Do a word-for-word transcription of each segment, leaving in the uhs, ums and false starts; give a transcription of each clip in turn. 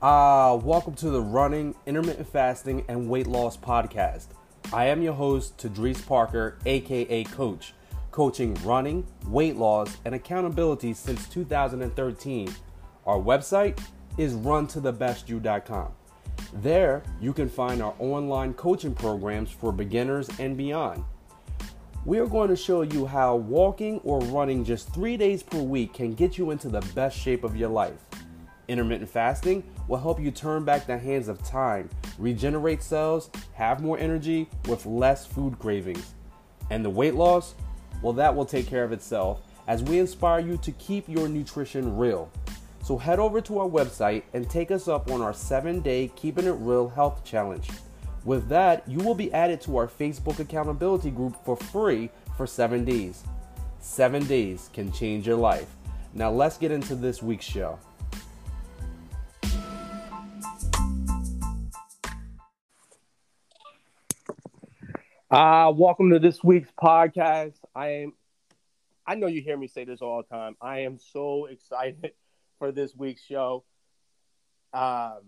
Uh, welcome to the Running, Intermittent Fasting, and Weight Loss Podcast. I am your host, Tadreese Parker, aka Coach, coaching running, weight loss, and accountability since two thousand thirteen. Our website is run to the best you dot com. There, you can find our online coaching programs for beginners and beyond. We are going to show you how walking or running just three days per week can get you into the best shape of your life. Intermittent fasting will help you turn back the hands of time, regenerate cells, have more energy with less food cravings. And the weight loss? Well, that will take care of itself as we inspire you to keep your nutrition real. So head over to our website and take us up on our seven-day Keeping It Real Health Challenge. With that, you will be added to our Facebook accountability group for free for seven days. Seven days can change your life. Now let's get into this week's show. Uh, welcome to this week's podcast. I am, I know you hear me say this all the time. I am so excited for this week's show. Um,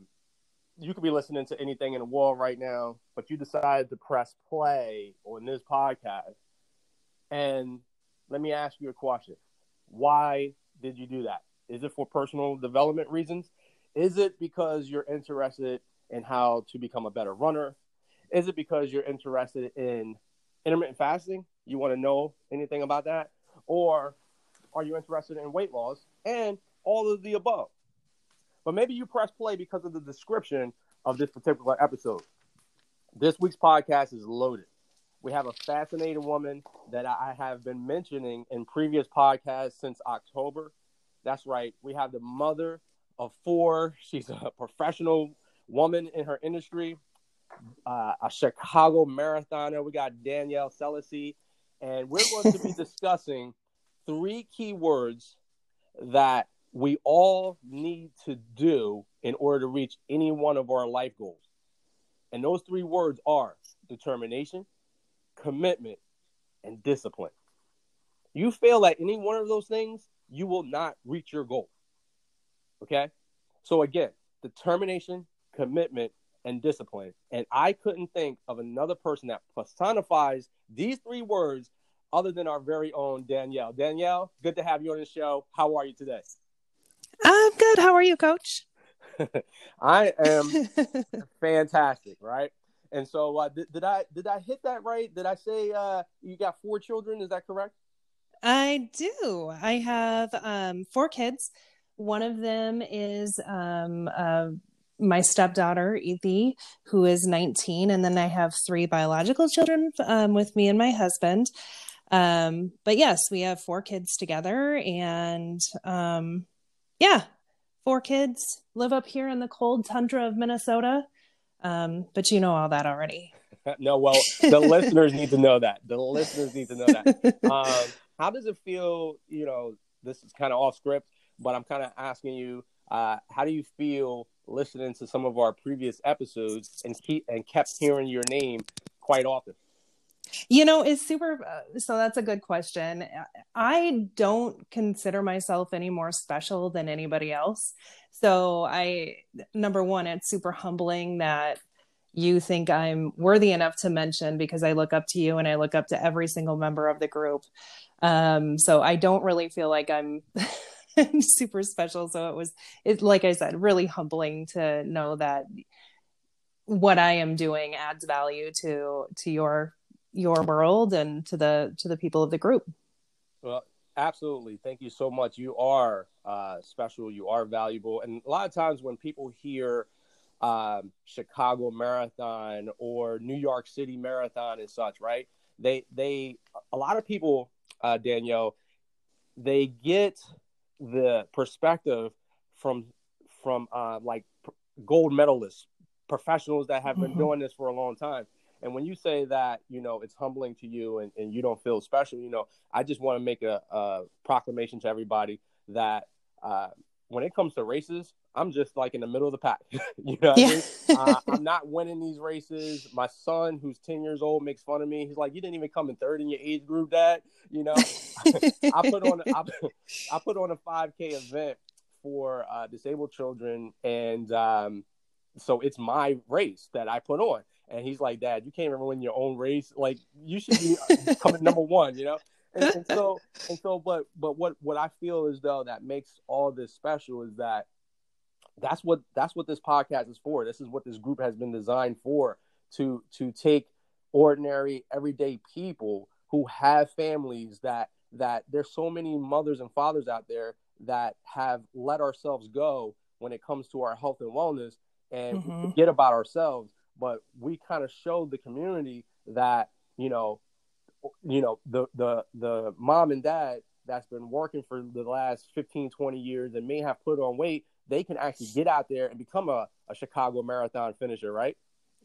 you could be listening to anything in the wall right now, but you decided to press play on this podcast. And let me ask you a question. Why did you do that? Is it for personal development reasons? Is it because you're interested in how to become a better runner? Is it because you're interested in intermittent fasting? You want to know anything about that? Or are you interested in weight loss and all of the above? But maybe you press play because of the description of this particular episode. This week's podcast is loaded. We have a fascinating woman that I have been mentioning in previous podcasts since October. That's right. We have the mother of four. She's a professional woman in her industry. Uh, a Chicago marathoner. We got Danielle Salicy, and we're going to be discussing three key words that we all need to do in order to reach any one of our life goals. And those three words are determination, commitment, and discipline. You fail at any one of those things, you will not reach your goal. Okay? So again, determination, commitment, and discipline. And I couldn't think of another person that personifies these three words other than our very own Danielle. Danielle, good to have you on the show. How are you today? I'm good. How are you, Coach? I am fantastic, right? And so uh, did, did I did I hit that right? Did I say uh, you got four children? Is that correct? I do. I have um, four kids. One of them is um, a my stepdaughter, Ethie, who is nineteen. And then I have three biological children um, with me and my husband. Um, but yes, we have four kids together. And um, yeah, four kids, live up here in the cold tundra of Minnesota. Um, but you know all that already. No, well, the listeners need to know that. The listeners need to know that. Um, how does it feel? You know, this is kind of off script, but I'm kind of asking you, uh, how do you feel listening to some of our previous episodes and keep and kept hearing your name quite often? You know, it's super. Uh, so that's a good question. I don't consider myself any more special than anybody else. So I, number one, it's super humbling that you think I'm worthy enough to mention, because I look up to you and I look up to every single member of the group. Um, so I don't really feel like I'm I'm super special. So it was, it, like I said, really humbling to know that what I am doing adds value to, to your, your world and to the, to the people of the group. Well, absolutely. Thank you so much. You are uh, special. You are valuable. And a lot of times when people hear um, Chicago Marathon or New York City Marathon and such, right? They, they, a lot of people, uh, Danielle, they get the perspective from from uh, like pr- gold medalists, professionals that have been mm-hmm. doing this for a long time. And when you say that, you know, it's humbling to you and, and you don't feel special, you know, I just want to make a, a proclamation to everybody that uh, when it comes to races, I'm just like in the middle of the pack. You know what yeah. I mean? uh, I'm not winning these races. My son, who's ten years old, makes fun of me. He's like, "You didn't even come in third in your age group, Dad." You know, I put on I, I put on a five K event for uh, disabled children. And um, so it's my race that I put on. And he's like, Dad, you can't even win your own race. Like, you should be coming number one, you know? And, and so, and so, but, but what, what I feel is though, that makes all this special is that that's what, that's what this podcast is for. This is what this group has been designed for, to, to take ordinary everyday people who have families that, that there's so many mothers and fathers out there that have let ourselves go when it comes to our health and wellness, and mm-hmm. we forget about ourselves. But we kind of showed the community that, you know, you know, the, the, the mom and dad that's been working for the last fifteen, twenty years and may have put on weight, they can actually get out there and become a, a Chicago marathon finisher, right?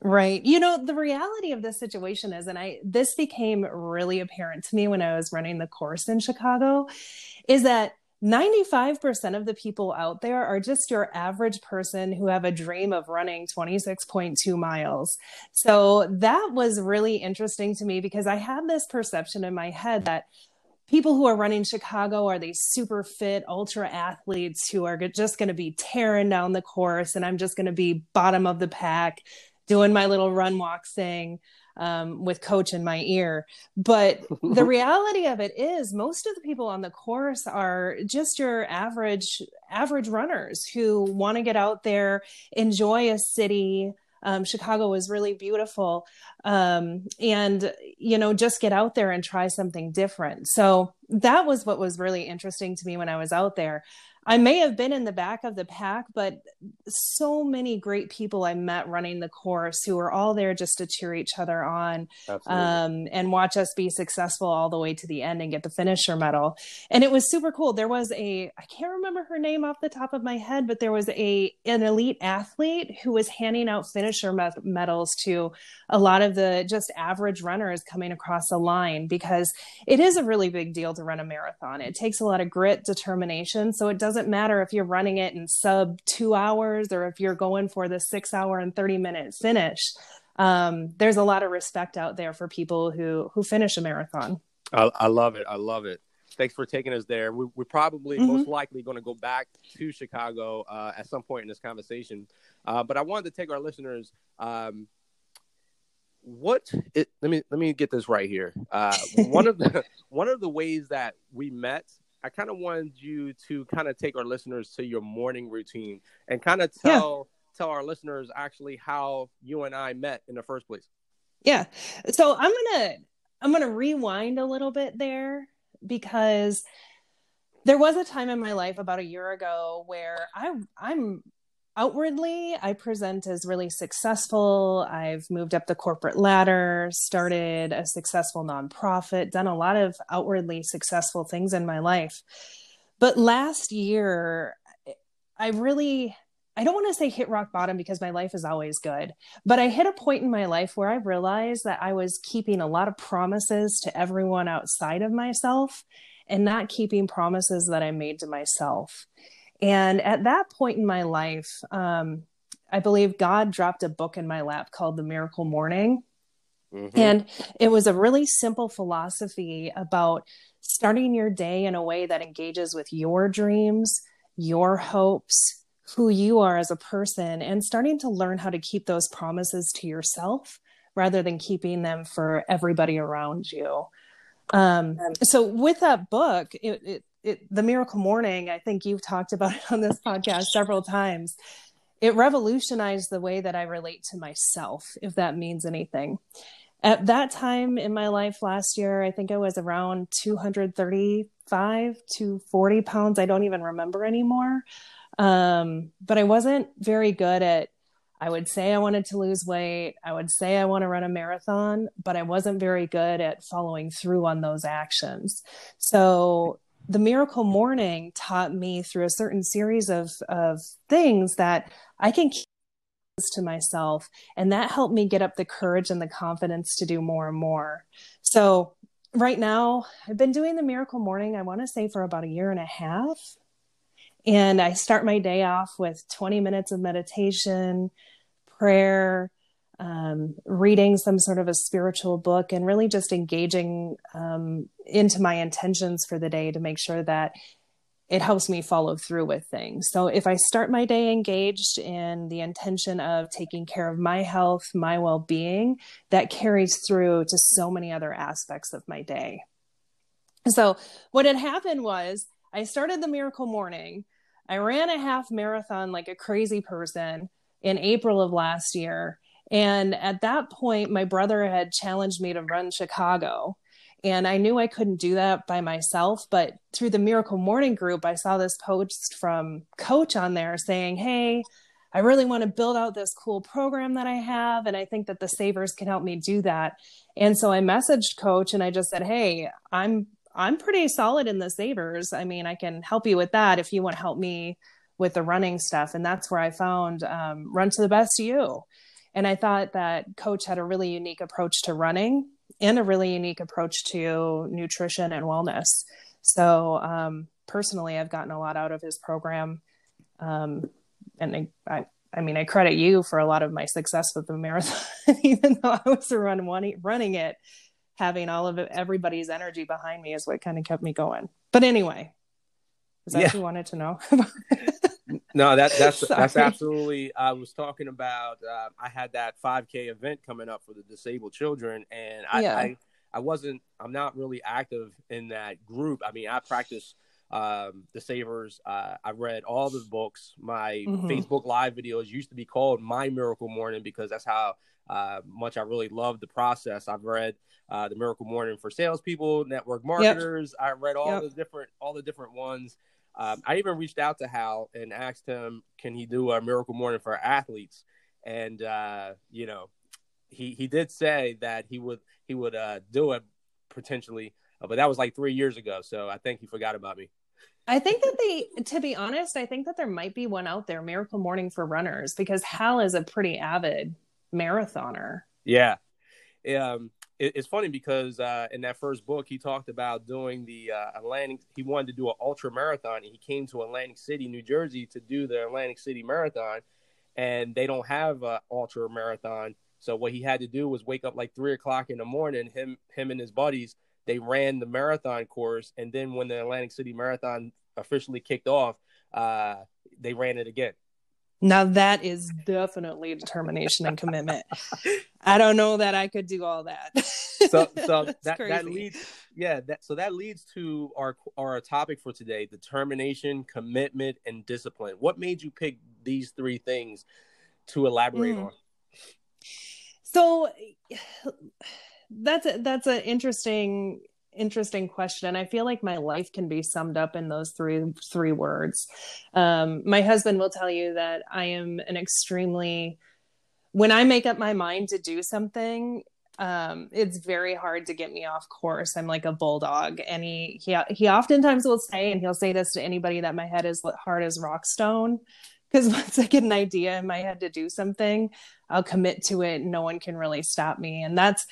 Right. You know, the reality of this situation is, and I, this became really apparent to me when I was running the course in Chicago, is that ninety-five percent of the people out there are just your average person who have a dream of running twenty-six point two miles. So that was really interesting to me, because I had this perception in my head that people who are running Chicago are these super fit ultra athletes who are just going to be tearing down the course, and I'm just going to be bottom of the pack doing my little run walk thing. Um, with coach in my ear. But the reality of it is most of the people on the course are just your average, average runners who want to get out there, enjoy a city. Um, Chicago is really beautiful. Um, and, you know, just get out there and try something different. So that was what was really interesting to me when I was out there. I may have been in the back of the pack, but so many great people I met running the course who were all there just to cheer each other on, um, and watch us be successful all the way to the end and get the finisher medal. And it was super cool. There was a, I can't remember her name off the top of my head, but there was a, an elite athlete who was handing out finisher me- medals to a lot of the just average runners coming across the line, because it is a really big deal to run a marathon. It takes a lot of grit, determination. So it doesn't Doesn't matter if you're running it in sub two hours or if you're going for the six hour and thirty minute finish. Um, there's a lot of respect out there for people who who finish a marathon. I, I love it. I love it. Thanks for taking us there. We, we're probably mm-hmm. most likely going to go back to Chicago uh, at some point in this conversation. Uh, but I wanted to take our listeners. Um, what? It, let me let me get this right here. Uh, one of the one of the ways that we met. I kind of wanted you to kind of take our listeners to your morning routine and kind of tell yeah. tell our listeners actually how you and I met in the first place. Yeah. So I'm going to I'm going to rewind a little bit there, because there was a time in my life about a year ago where I I'm outwardly, I present as really successful. I've moved up the corporate ladder, started a successful nonprofit, done a lot of outwardly successful things in my life. But last year, I really, I don't want to say hit rock bottom, because my life is always good, but I hit a point in my life where I realized that I was keeping a lot of promises to everyone outside of myself and not keeping promises that I made to myself. And at that point in my life, um, I believe God dropped a book in my lap called The Miracle Morning. Mm-hmm. And it was a really simple philosophy about starting your day in a way that engages with your dreams, your hopes, who you are as a person, and starting to learn how to keep those promises to yourself rather than keeping them for everybody around you. Um, so with that book, it, it It, The Miracle Morning, I think you've talked about it on this podcast several times. It revolutionized the way that I relate to myself, if that means anything. At that time in my life last year, I think I was around two thirty-five to forty pounds. I don't even remember anymore. Um, but I wasn't very good at, I would say I wanted to lose weight. I would say I want to run a marathon, but I wasn't very good at following through on those actions. So The Miracle Morning taught me through a certain series of, of things that I can keep to myself. And that helped me get up the courage and the confidence to do more and more. So right now I've been doing The Miracle Morning, I want to say for about a year and a half. And I start my day off with twenty minutes of meditation, prayer, um, reading some sort of a spiritual book, and really just engaging, um, into my intentions for the day to make sure that it helps me follow through with things. So if I start my day engaged in the intention of taking care of my health, my well-being, that carries through to so many other aspects of my day. So what had happened was I started the Miracle Morning. I ran a half marathon like a crazy person in April of last year. And at that point, my brother had challenged me to run Chicago. And I knew I couldn't do that by myself. But through the Miracle Morning group, I saw this post from Coach on there saying, hey, I really want to build out this cool program that I have. And I think that the Savers can help me do that. And so I messaged Coach and I just said, hey, I'm I'm pretty solid in the Savers. I mean, I can help you with that if you want to help me with the running stuff. And that's where I found um, Run to the Best of You. And I thought that Coach had a really unique approach to running and a really unique approach to nutrition and wellness. So um, personally, I've gotten a lot out of his program. Um, and I, I, I mean, I credit you for a lot of my success with the marathon, even though I was the run one, running it. Having all of it, everybody's energy behind me is what kind of kept me going. But anyway, is that yeah. what you wanted to know? No, that, that's that's absolutely. I was talking about. Uh, I had that five K event coming up for the disabled children, and I, yeah. I I wasn't. I'm not really active in that group. I mean, I practice um, the Savers. Uh, I read all the books. My mm-hmm. Facebook Live videos used to be called My Miracle Morning because that's how uh, much I really loved the process. I've read. Uh, the Miracle Morning for salespeople, network marketers. Yep. I read all yep. the different, all the different ones. Um, I even reached out to Hal and asked him, can he do a Miracle Morning for athletes? And uh, you know, he, he did say that he would, he would uh, do it potentially, uh, but that was like three years ago. So I think he forgot about me. I think that they, to be honest, I think that there might be one out there, Miracle Morning for runners, because Hal is a pretty avid marathoner. Yeah. Um, It's funny because uh, in that first book, he talked about doing the uh, Atlantic. He wanted to do an ultra marathon, and he came to Atlantic City, New Jersey, to do the Atlantic City Marathon. And they don't have an ultra marathon, so what he had to do was wake up like three o'clock in the morning. Him, him, and his buddies, they ran the marathon course, and then when the Atlantic City Marathon officially kicked off, uh, they ran it again. Now that is definitely determination and commitment. I don't know that I could do all that. So, so that, that leads, yeah. That, so that leads to our our topic for today: determination, commitment, and discipline. What made you pick these three things to elaborate mm. on? So that's a, that's an interesting interesting question. I feel like my life can be summed up in those three, three words. Um, my husband will tell you that I am an extremely, when I make up my mind to do something, um, it's very hard to get me off course. I'm like a bulldog. And he, he, he oftentimes will say, and he'll say this to anybody, that my head is hard as rock stone. Because once I get an idea in my head to do something, I'll commit to it. And no one can really stop me. And that's,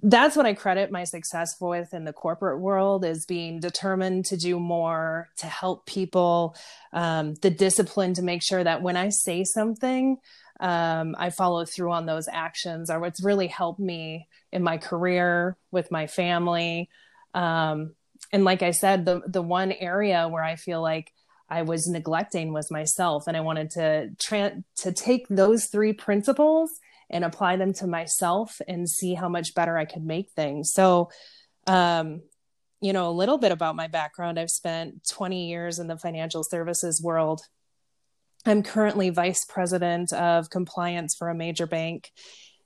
That's what I credit my success with in the corporate world, is being determined to do more, to help people, um, the discipline to make sure that when I say something, um, I follow through on those actions, are what's really helped me in my career, with my family. Um, and like I said, the, the one area where I feel like I was neglecting was myself. And I wanted to tra- to take those three principles and apply them to myself and see how much better I could make things. So, um, you know, a little bit about my background. I've spent twenty years in the financial services world. I'm currently vice president of compliance for a major bank.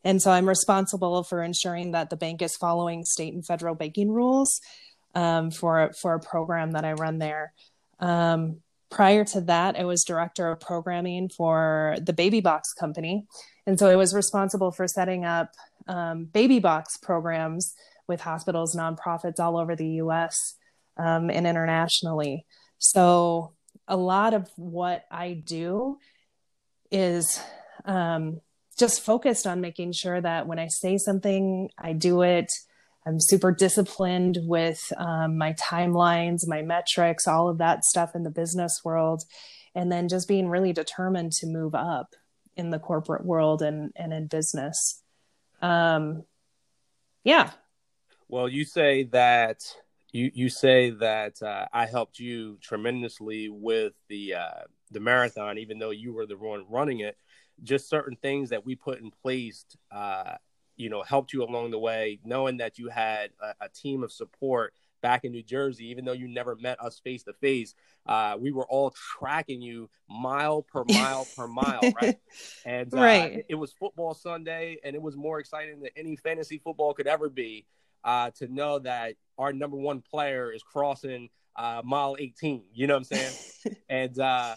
And so I'm responsible for ensuring that the bank is following state and federal banking rules um, for, for a program that I run there. Um, prior to that, I was director of programming for the Baby Box Company. And so I was responsible for setting up um, baby box programs with hospitals, nonprofits all over the U S um, and internationally. So a lot of what I do is um, just focused on making sure that when I say something, I do it. I'm super disciplined with um, my timelines, my metrics, all of that stuff in the business world. And then just being really determined to move up in the corporate world and, and in business. Um, yeah. Well, you say that you, you say that uh, I helped you tremendously with the uh, the marathon, even though you were the one running it. Just certain things that we put in place, uh, you know, helped you along the way, knowing that you had a, a team of support back in New Jersey, even though you never met us face to face. Uh, we were all tracking you mile per mile per mile, right? And uh, right. it was football Sunday, and it was more exciting than any fantasy football could ever be, uh, to know that our number one player is crossing uh, mile eighteen. You know what I'm saying? and uh,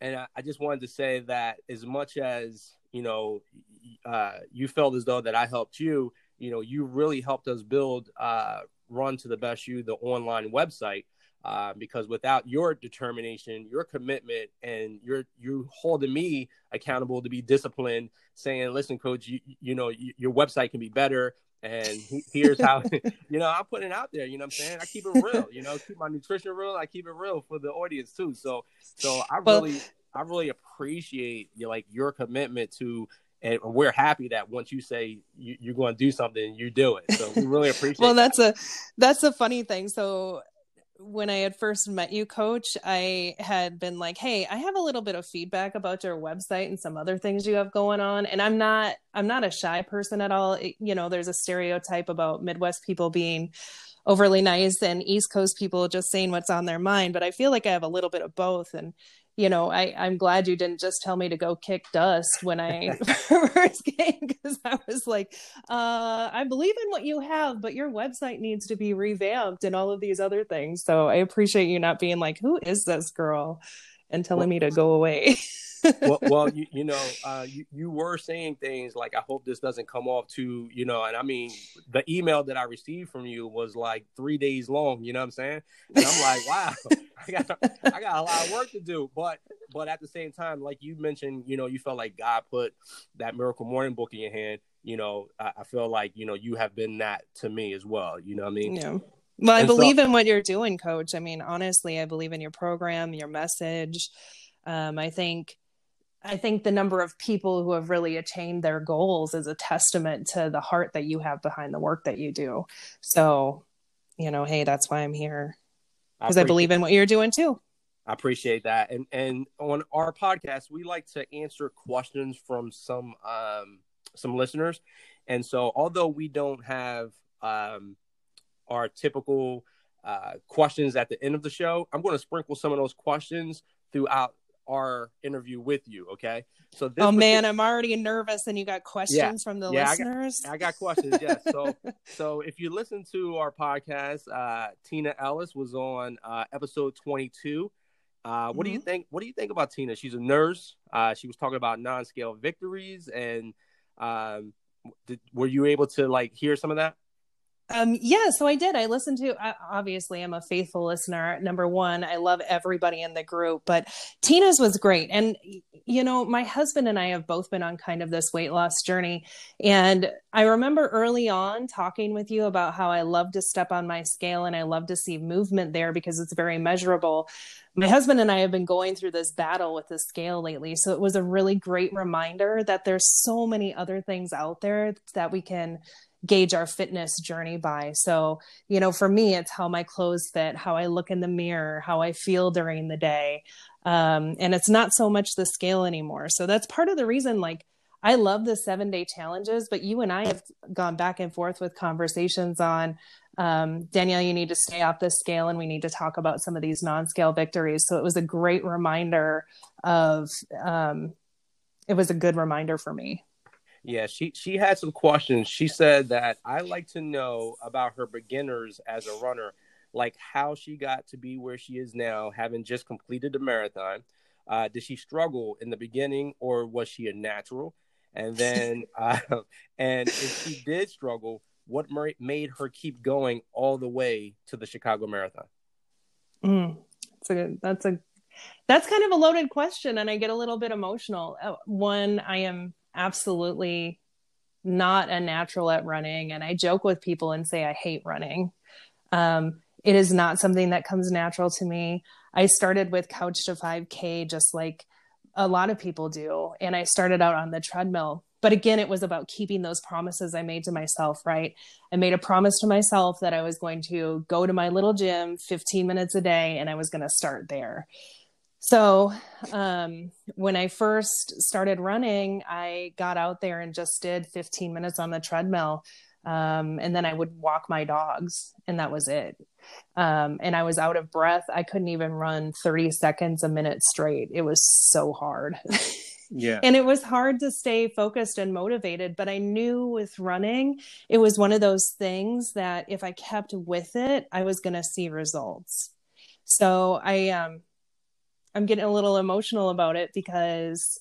and I, I just wanted to say that as much as, you know, uh, you felt as though that I helped you, you know, you really helped us build uh, Run to the Best You, the online website, uh, because without your determination, your commitment, and your you holding me accountable to be disciplined, saying, listen, coach, you, you know, you, your website can be better. And here's how, you know, I'm putting it out there, you know what I'm saying? I keep it real, you know, keep my nutrition real. I keep it real for the audience too. So, so I really, well, I really appreciate you, like your commitment to, and we're happy that once you say you, you're going to do something, you do it. So we really appreciate it. Well, that's that. a, that's a funny thing. So when I had first met you, coach, I had been like, hey, I have a little bit of feedback about your website and some other things you have going on. And I'm not, I'm not a shy person at all. It, you know, there's a stereotype about Midwest people being overly nice and East Coast people just saying what's on their mind. But I feel like I have a little bit of both. And you know, I, I'm glad you didn't just tell me to go kick dust when I first came, because I was like, uh, I believe in what you have, but your website needs to be revamped and all of these other things. So I appreciate you not being like, who is this girl? And telling well, me to go away. well, well, you, you know, uh, you, you were saying things like, I hope this doesn't come off too, you know, and I mean, the email that I received from you was like three days long, you know what I'm saying? And I'm like, wow. I got, I got a lot of work to do, but, but at the same time, like you mentioned, you know, you felt like God put that Miracle Morning book in your hand. You know, I, I feel like, you know, you have been that to me as well. You know what I mean? Yeah. Well, I and believe so- in what you're doing, coach. I mean, honestly, I believe in your program, your message. Um, I think, I think the number of people who have really attained their goals is a testament to the heart that you have behind the work that you do. So, you know, hey, that's why I'm here. Because I, I believe in what you're doing too. I appreciate that. And and on our podcast, we like to answer questions from some um, some listeners. And so although we don't have um, our typical uh, questions at the end of the show, I'm going to sprinkle some of those questions throughout our interview with you. Okay. So this oh man, I'm already nervous, and you got questions yeah. from the yeah, listeners. I got, I got questions. Yes. So, so if you listen to our podcast, uh, Tina Ellis was on uh, episode twenty-two. Uh, what mm-hmm. do you think? What do you think about Tina? She's a nurse. Uh, she was talking about non-scale victories, and um, did, were you able to like hear some of that? Um, yeah, so I did. I listened to, I, obviously I'm a faithful listener. Number one, I love everybody in the group, but Tina's was great. And, you know, my husband and I have both been on kind of this weight loss journey. And I remember early on talking with you about how I love to step on my scale and I love to see movement there because it's very measurable. My husband and I have been going through this battle with the scale lately. So it was a really great reminder that there's so many other things out there that we can gauge our fitness journey by. So, you know, for me, it's how my clothes fit, how I look in the mirror, how I feel during the day. Um, and it's not so much the scale anymore. So that's part of the reason, like, I love the seven day challenges, but you and I have gone back and forth with conversations on, um, Danielle, you need to stay off the scale and we need to talk about some of these non-scale victories. So it was a great reminder of, um, it was a good reminder for me. Yeah, she, she had some questions. She said that I like to know about her beginners as a runner, like how she got to be where she is now, having just completed the marathon. Uh, did she struggle in the beginning or was she a natural? And then, uh, and if she did struggle, what made her keep going all the way to the Chicago Marathon? Mm, that's a good, that's a, that's kind of a loaded question. And I get a little bit emotional. One, I am absolutely not a natural at running. And I joke with people and say, I hate running. Um, it is not something that comes natural to me. I started with couch to five K, just like a lot of people do. And I started out on the treadmill, But again, it was about keeping those promises I made to myself, right? I made a promise to myself that I was going to go to my little gym fifteen minutes a day, and I was going to start there. So um, when I first started running, I got out there and just did fifteen minutes on the treadmill. Um, and then I would walk my dogs, and that was it. Um, and I was out of breath. I couldn't even run thirty seconds a minute straight. It was so hard. Yeah. And it was hard to stay focused and motivated, but I knew with running, it was one of those things that if I kept with it, I was going to see results. So I, um, I'm getting a little emotional about it because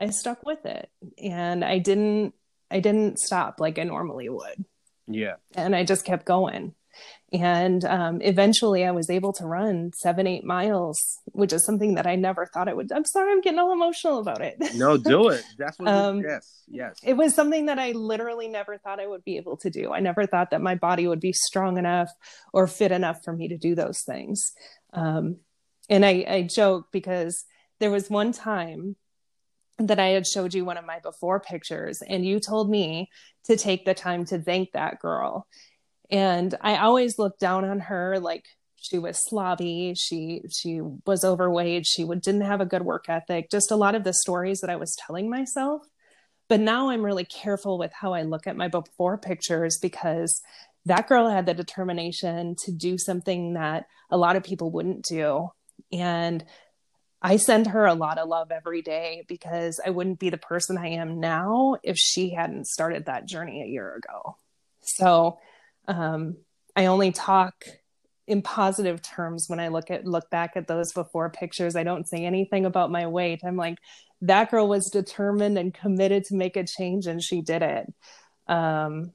I stuck with it, and I didn't, I didn't stop like I normally would. Yeah. And I just kept going. And um, eventually I was able to run seven, eight miles, which is something that I never thought I would. I'm sorry, I'm getting all emotional about it. No, do it. That's what um, yes, yes. It was something that I literally never thought I would be able to do. I never thought that my body would be strong enough or fit enough for me to do those things. Um, and I, I joke because there was one time that I had showed you one of my before pictures, and you told me to take the time to thank that girl. And I always looked down on her, like she was slobby, she she was overweight, she would, didn't have a good work ethic, just a lot of the stories that I was telling myself. But now I'm really careful with how I look at my before pictures, because that girl had the determination to do something that a lot of people wouldn't do. And I send her a lot of love every day, because I wouldn't be the person I am now if she hadn't started that journey a year ago. So Um, I only talk in positive terms when I look at, look back at those before pictures. I don't say anything about my weight. I'm like, that girl was determined and committed to make a change, and she did it. Um,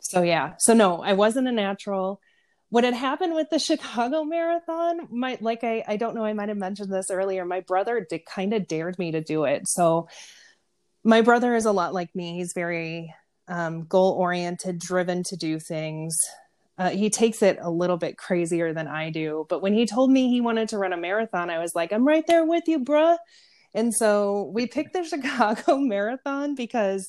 so yeah, so no, I wasn't a natural. What had happened with the Chicago Marathon, my, like, I, I don't know, I might've mentioned this earlier. My brother did, kind of dared me to do it. So my brother is a lot like me. He's very Um, goal-oriented, driven to do things. Uh, he takes it a little bit crazier than I do. But when he told me he wanted to run a marathon, I was like, I'm right there with you, bruh. And so we picked the Chicago Marathon because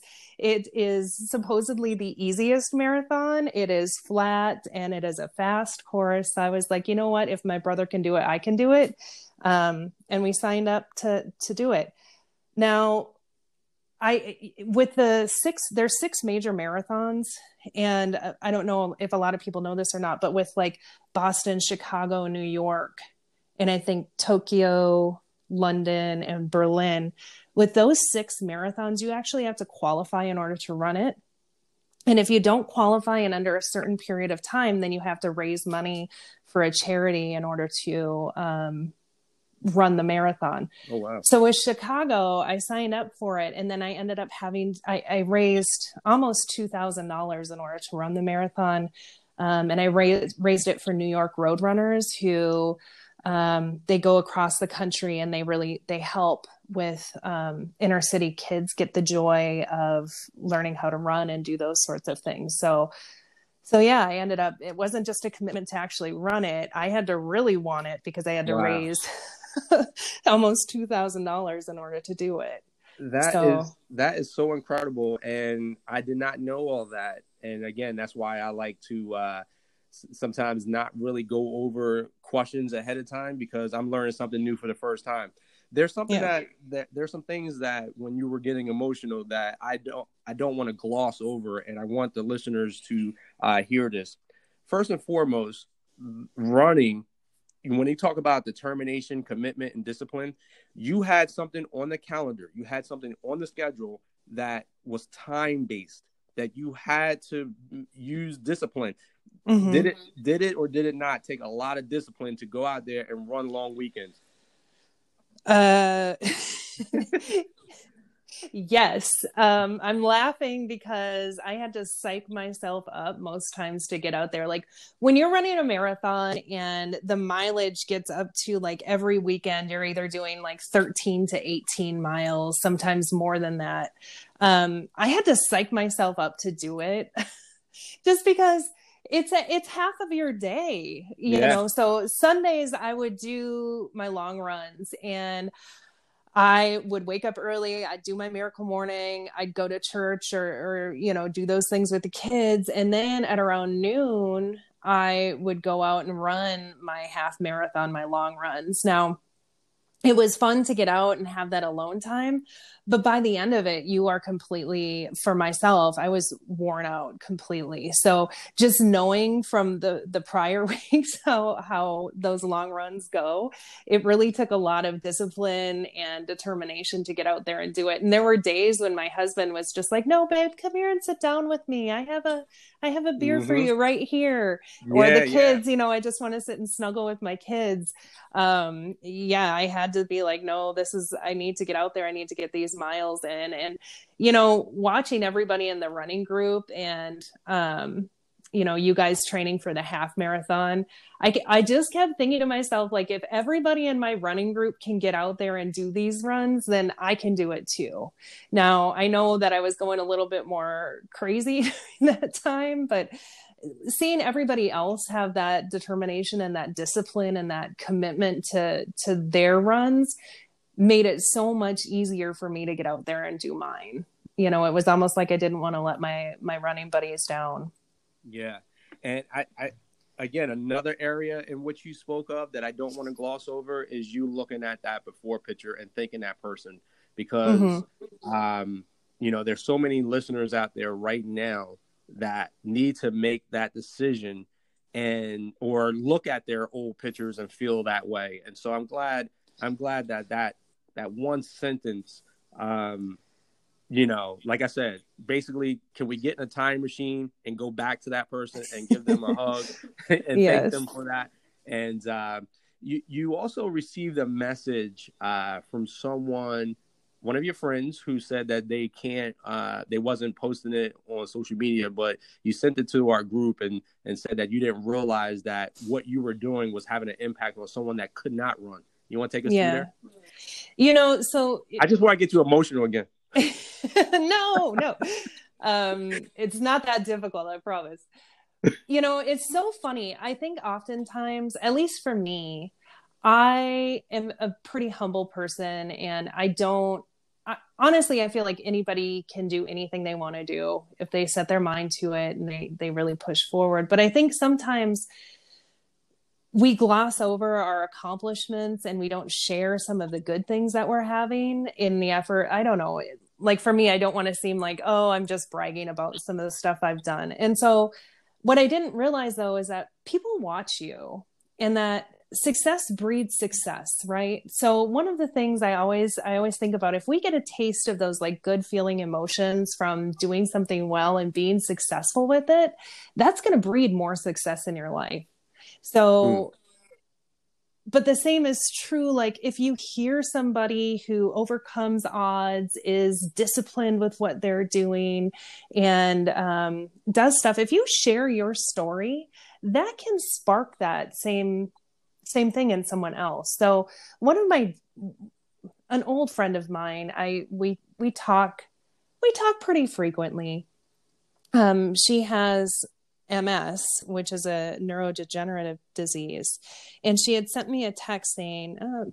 it is supposedly the easiest marathon. It is flat and it is a fast course. So I was like, you know what? If my brother can do it, I can do it. Um, and we signed up to to do it. Now, I, with the six, there's six major marathons, and I don't know if a lot of people know this or not, but with like Boston, Chicago, New York, and I think Tokyo, London, and Berlin, with those six marathons, you actually have to qualify in order to run it. And if you don't qualify in under a certain period of time, then you have to raise money for a charity in order to, um, run the marathon. Oh, wow. So with Chicago, I signed up for it. And then I ended up having, I, I raised almost two thousand dollars in order to run the marathon. Um, and I raised, raised it for New York Roadrunners, who um, they go across the country, and they really, they help with um, inner city kids get the joy of learning how to run and do those sorts of things. So So yeah, I ended up, it wasn't just a commitment to actually run it. I had to really want it, because I had to wow. raise almost two thousand dollars in order to do it. That so. is, that is so incredible. And I did not know all that. And again, that's why I like to uh, sometimes not really go over questions ahead of time, because I'm learning something new for the first time. There's something yeah. that, that there's some things that when you were getting emotional that I don't I don't want to gloss over, and I want the listeners to uh, hear this. First and foremost, running, when you talk about determination, commitment, and discipline, you had something on the calendar, you had something on the schedule that was time based, that you had to use discipline. Mm-hmm. Did it did it or did it not take a lot of discipline to go out there and run long weekends? Uh, yes. Um, I'm laughing because I had to psych myself up most times to get out there. Like when you're running a marathon and the mileage gets up to like every weekend, you're either doing like thirteen to eighteen miles, sometimes more than that. Um, I had to psych myself up to do it just because It's a, it's half of your day, you yeah. know? So Sundays I would do my long runs, and I would wake up early. I'd do my Miracle Morning. I'd go to church or, or, you know, do those things with the kids. And then at around noon, I would go out and run my half marathon, my long runs. Now, it was fun to get out and have that alone time. But by the end of it, you are completely, for myself, I was worn out completely. So just knowing from the, the prior weeks how, how those long runs go, it really took a lot of discipline and determination to get out there and do it. And there were days when my husband was just like, no, babe, come here and sit down with me. I have a, I have a beer mm-hmm. for you right here. Yeah, or the kids, yeah. you know, I just want to sit and snuggle with my kids. Um, yeah, I had to be like, no, this is, I need to get out there. I need to get these miles in. And, you know, watching everybody in the running group and, um, you know, you guys training for the half marathon, I, I just kept thinking to myself, like, if everybody in my running group can get out there and do these runs, then I can do it too. Now, I know that I was going a little bit more crazy during that time, but seeing everybody else have that determination and that discipline and that commitment to, to their runs made it so much easier for me to get out there and do mine. You know, it was almost like I didn't want to let my, my running buddies down. Yeah. And I, I, again, another area in which you spoke of that I don't want to gloss over is you looking at that before picture and thanking that person, because, mm-hmm. um, you know, there's so many listeners out there right now that need to make that decision and, or look at their old pictures and feel that way. And so I'm glad, I'm glad that that, that one sentence, um, you know, like I said, basically, can we get in a time machine and go back to that person and give them a hug and yes. thank them for that? And uh, you, you also received a message uh, from someone, one of your friends, who said that they can't, uh, they wasn't posting it on social media, but you sent it to our group and, and said that you didn't realize that what you were doing was having an impact on someone that could not run. You want to take us yeah. through there? You know, so I just want to get you emotional again. no, no. Um, it's not that difficult, I promise. You know, it's so funny. I think oftentimes, at least for me, I am a pretty humble person, and I don't, I, honestly, I feel like anybody can do anything they want to do if they set their mind to it and they, they really push forward. But I think sometimes we gloss over our accomplishments and we don't share some of the good things that we're having in the effort. I don't know. Like for me, I don't want to seem like, oh, I'm just bragging about some of the stuff I've done. And so what I didn't realize though, is that people watch you and that success breeds success, right? So one of the things I always, I always think about, if we get a taste of those like good feeling emotions from doing something well and being successful with it, that's going to breed more success in your life. So, mm. but the same is true. Like if you hear somebody who overcomes odds, is disciplined with what they're doing and, um, does stuff, if you share your story, that can spark that same, same thing in someone else. So one of my, an old friend of mine, I, we, we talk, we talk pretty frequently. Um, she has M S, which is a neurodegenerative disease. And she had sent me a text saying, oh,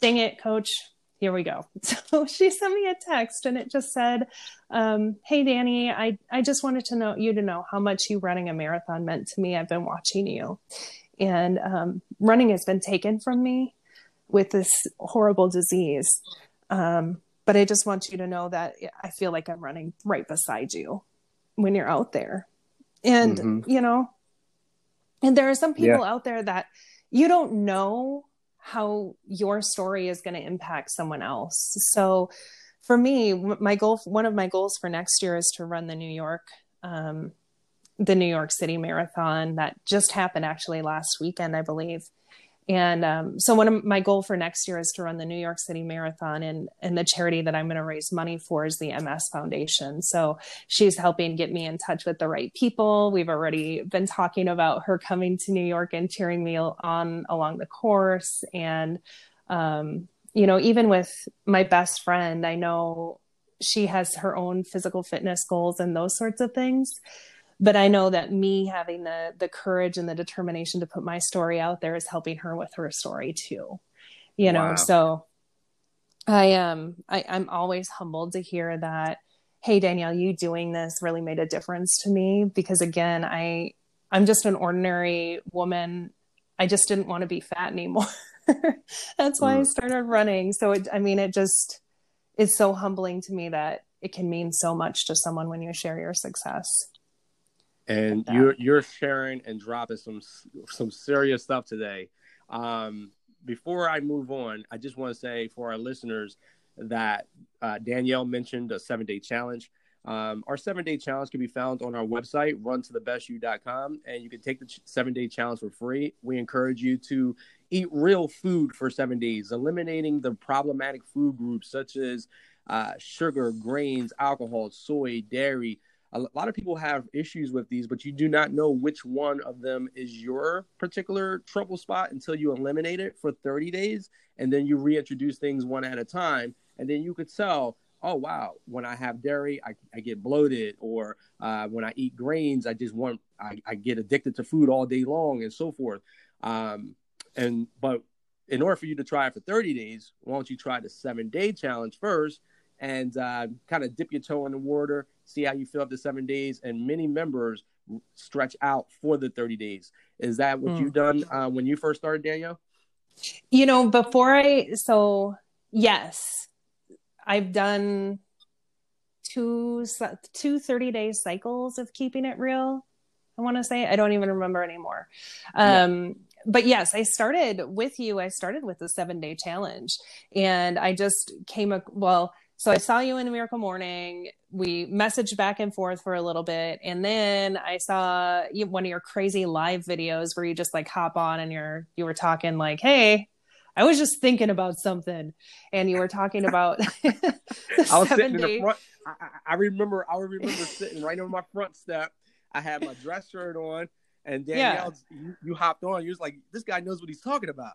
dang it, coach, here we go. So she sent me a text and it just said, um, hey, Danny, I, I just wanted to know you to know how much you running a marathon meant to me. I've been watching you and um, running has been taken from me with this horrible disease. Um, but I just want you to know that I feel like I'm running right beside you when you're out there. And, mm-hmm. you know, and there are some people yeah. out there that you don't know how your story is going to impact someone else. So for me, my goal, one of my goals for next year is to run the New York, um, the New York City Marathon that just happened actually last weekend, I believe. And, um, so one of my goal for next year is to run the New York City Marathon, and, and the charity that I'm going to raise money for is the M S Foundation. So she's helping get me in touch with the right people. We've already been talking about her coming to New York and cheering me on along the course. And, um, you know, even with my best friend, I know she has her own physical fitness goals and those sorts of things. But I know that me having the the courage and the determination to put my story out there is helping her with her story too, you know? Wow. So I um I, I'm always humbled to hear that, hey, Danielle, you doing this really made a difference to me, because again, I I'm just an ordinary woman. I just didn't want to be fat anymore. That's why mm. I started running. So it, I mean, it just, it's so humbling to me that it can mean so much to someone when you share your success. And you're, you're sharing and dropping some, some serious stuff today. Um, before I move on, I just want to say for our listeners that uh, Danielle mentioned a seven day challenge. Um, our seven day challenge can be found on our website, run to the best you dot com, and you can take the ch- seven day challenge for free. We encourage you to eat real food for seven days, eliminating the problematic food groups such as uh, sugar, grains, alcohol, soy, dairy. A lot of people have issues with these, but you do not know which one of them is your particular trouble spot until you eliminate it for thirty days. And then you reintroduce things one at a time. And then you could tell, oh, wow, when I have dairy, I, I get bloated, or uh, when I eat grains, I just want, I, I get addicted to food all day long and so forth. Um, and but in order for you to try it for thirty days, why don't you try the seven day challenge first and uh, kind of dip your toe in the water, see how you feel after seven days, and many members stretch out for the thirty days. Is that what mm. you've done uh, when you first started, Danielle? You know, before I, so yes, I've done two, two thirty-day cycles of keeping it real, I want to say. I don't even remember anymore. Um, yeah. But yes, I started with you. I started with the seven-day challenge, and I just came, a, well, so I saw you in The Miracle Morning. We messaged back and forth for a little bit. And then I saw one of your crazy live videos where you just like hop on and you're, you were talking like, hey, I was just thinking about something. And you were talking about the I was sitting in the front. I, I remember, I remember sitting right on my front step. I had my dress shirt on, and Danielle, yeah. you, you hopped on. You was like, this guy knows what he's talking about.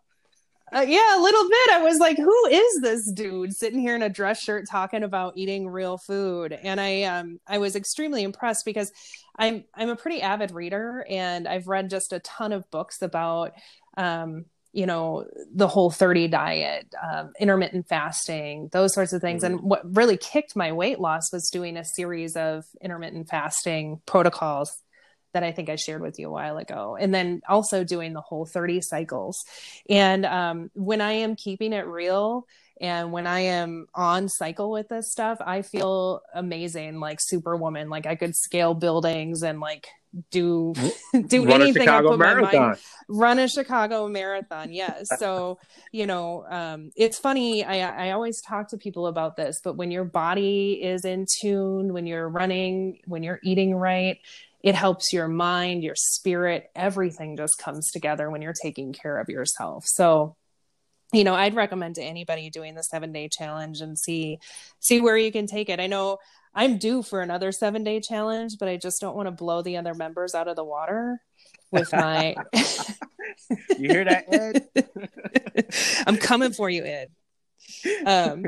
Uh, yeah, a little bit. I was like, who is this dude sitting here in a dress shirt talking about eating real food? And I um, I was extremely impressed because I'm I'm a pretty avid reader, and I've read just a ton of books about, um, you know, the Whole thirty diet, um, intermittent fasting, those sorts of things. Mm-hmm. And what really kicked my weight loss was doing a series of intermittent fasting protocols that I think I shared with you a while ago. And then also doing the Whole thirty cycles. And um, when I am keeping it real and when I am on cycle with this stuff, I feel amazing, like Superwoman. Like I could scale buildings and like do, do run anything. A Chicago I put marathon. My mind, run a Chicago marathon. Yes. So, you know, um, it's funny. I, I always talk to people about this, but when your body is in tune, when you're running, when you're eating right, it helps your mind, your spirit, everything just comes together when you're taking care of yourself. So, you know, I'd recommend to anybody doing the seven day challenge and see, see where you can take it. I know I'm due for another seven day challenge, but I just don't want to blow the other members out of the water with my, you hear that, Ed? I'm coming for you, Ed. Um,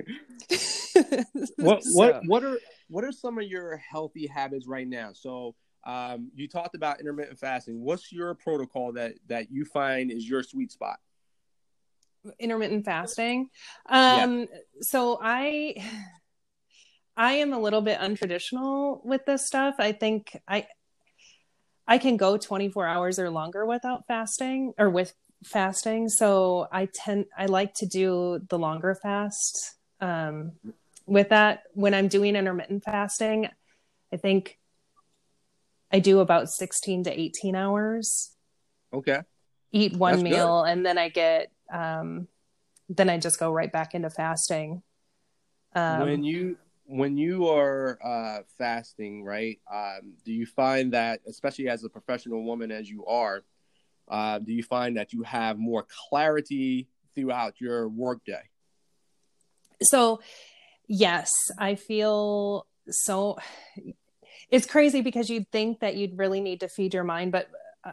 what, so. what, what are, what are some of your healthy habits right now? So, Um, you talked about intermittent fasting. What's your protocol that, that you find is your sweet spot? Intermittent fasting. Um, yeah. So I, I am a little bit untraditional with this stuff. I think I, I can go twenty-four hours or longer without fasting or with fasting. So I tend, I like to do the longer fasts. Um, with that, when I'm doing intermittent fasting, I think I do about sixteen to eighteen hours. Okay. Eat one That's meal good. And then I get, um, then I just go right back into fasting. Um, when you, when you are uh, fasting, right. Um, do you find that, especially as a professional woman, as you are, uh, do you find that you have more clarity throughout your workday? So yes, I feel so. It's crazy because you'd think that you'd really need to feed your mind, but uh,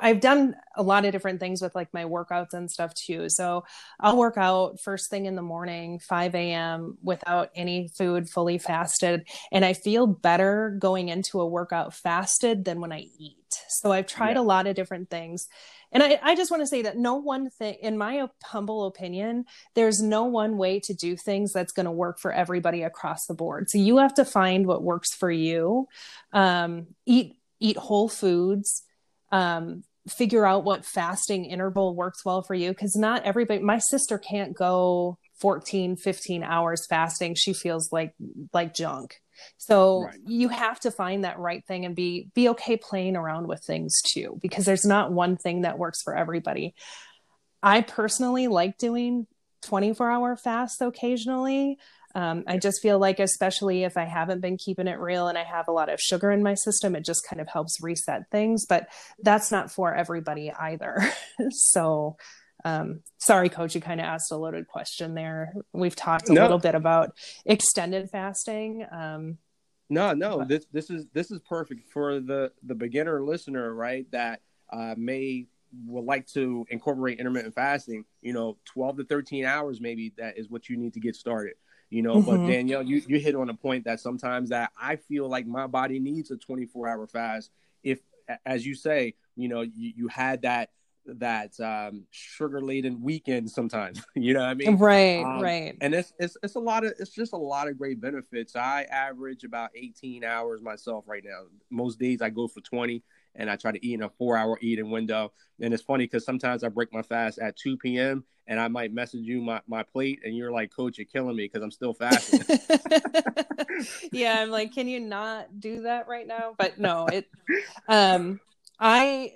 I've done a lot of different things with like my workouts and stuff too. So I'll work out first thing in the morning, five a.m. without any food, fully fasted. And I feel better going into a workout fasted than when I eat. So I've tried yeah. a lot of different things. And I, I just want to say that no one thing, in my humble opinion, there's no one way to do things that's going to work for everybody across the board. So you have to find what works for you. Um, eat, eat whole foods. Um, figure out what fasting interval works well for you. Cause not everybody, my sister can't go fourteen, fifteen hours fasting. She feels like, like junk. So right. you have to find that right thing and be, be okay playing around with things too, because there's not one thing that works for everybody. I personally like doing twenty-four hour fasts occasionally. Um, I just feel like, especially if I haven't been keeping it real and I have a lot of sugar in my system, it just kind of helps reset things, but that's not for everybody either. So, um, sorry, Coach, you kind of asked a loaded question there. We've talked a no. little bit about extended fasting. Um, no, no, but- this, this is, this is perfect for the, the beginner listener, right? That, uh, may would like to incorporate intermittent fasting, you know, twelve to thirteen hours, maybe that is what you need to get started. You know, mm-hmm. but Danielle, you, you hit on a point that sometimes that I feel like my body needs a twenty-four hour fast. If, as you say, you know, you, you had that, that um, sugar laden weekend sometimes, you know what I mean? Right, um, right. And it's, it's, it's a lot of, it's just a lot of great benefits. I average about eighteen hours myself right now. Most days I go for twenty and I try to eat in a four hour eating window. And it's funny because sometimes I break my fast at two p.m. and I might message you my, my plate and you're like, Coach, you're killing me because I'm still fasting. Yeah, I'm like, can you not do that right now? But no, it, um, I,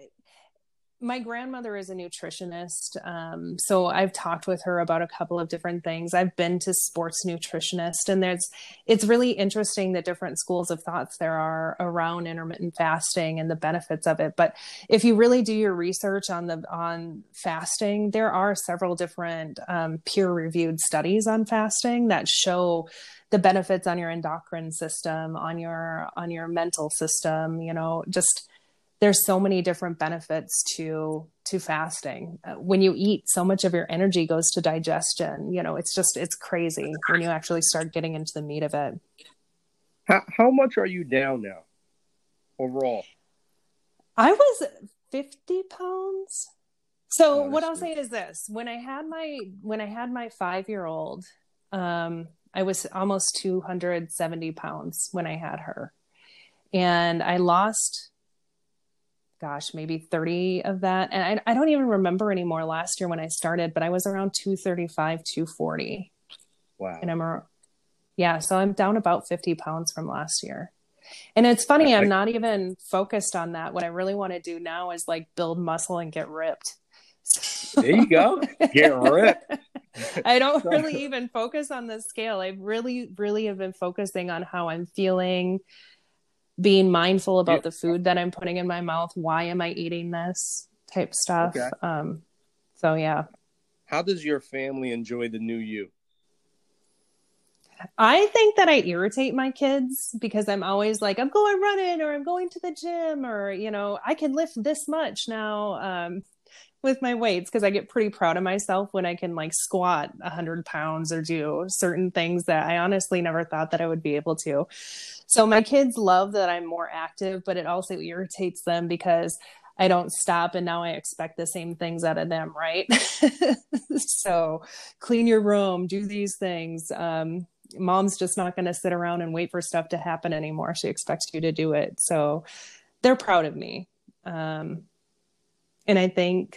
my grandmother is a nutritionist. Um, so I've talked with her about a couple of different things. I've been to sports nutritionist, and there's, it's really interesting the different schools of thoughts there are around intermittent fasting and the benefits of it. But if you really do your research on the, on fasting, there are several different um, peer reviewed studies on fasting that show the benefits on your endocrine system, on your, on your mental system, you know, just, there's so many different benefits to, to fasting. Uh, when you eat, so much of your energy goes to digestion. You know, it's just, it's crazy when you actually start getting into the meat of it. How, how much are you down now overall? I was fifty pounds. So oh, what I'll say is this, when I had my, when I had my five-year-old, um, I was almost two hundred seventy pounds when I had her, and I lost, gosh, maybe thirty of that. And I, I don't even remember anymore last year when I started, but I was around two thirty-five, two forty. Wow. And I'm, a, yeah. So I'm down about fifty pounds from last year. And it's funny, I'm not even focused on that. What I really want to do now is like build muscle and get ripped. There you go. Get ripped. I don't really even focus on the scale. I really, really have been focusing on how I'm feeling, being mindful about yeah. the food that I'm putting in my mouth. Why am I eating this type stuff? Okay. Um, so, yeah. How does your family enjoy the new you? I think that I irritate my kids because I'm always like, I'm going running, or I'm going to the gym, or, you know, I can lift this much now um, with my weights. Cause I get pretty proud of myself when I can like squat a hundred pounds or do certain things that I honestly never thought that I would be able to. So my kids love that I'm more active, but it also irritates them because I don't stop, and now I expect the same things out of them, right? So clean your room, do these things. Um, mom's just not going to sit around and wait for stuff to happen anymore. She expects you to do it. So they're proud of me. Um, and I think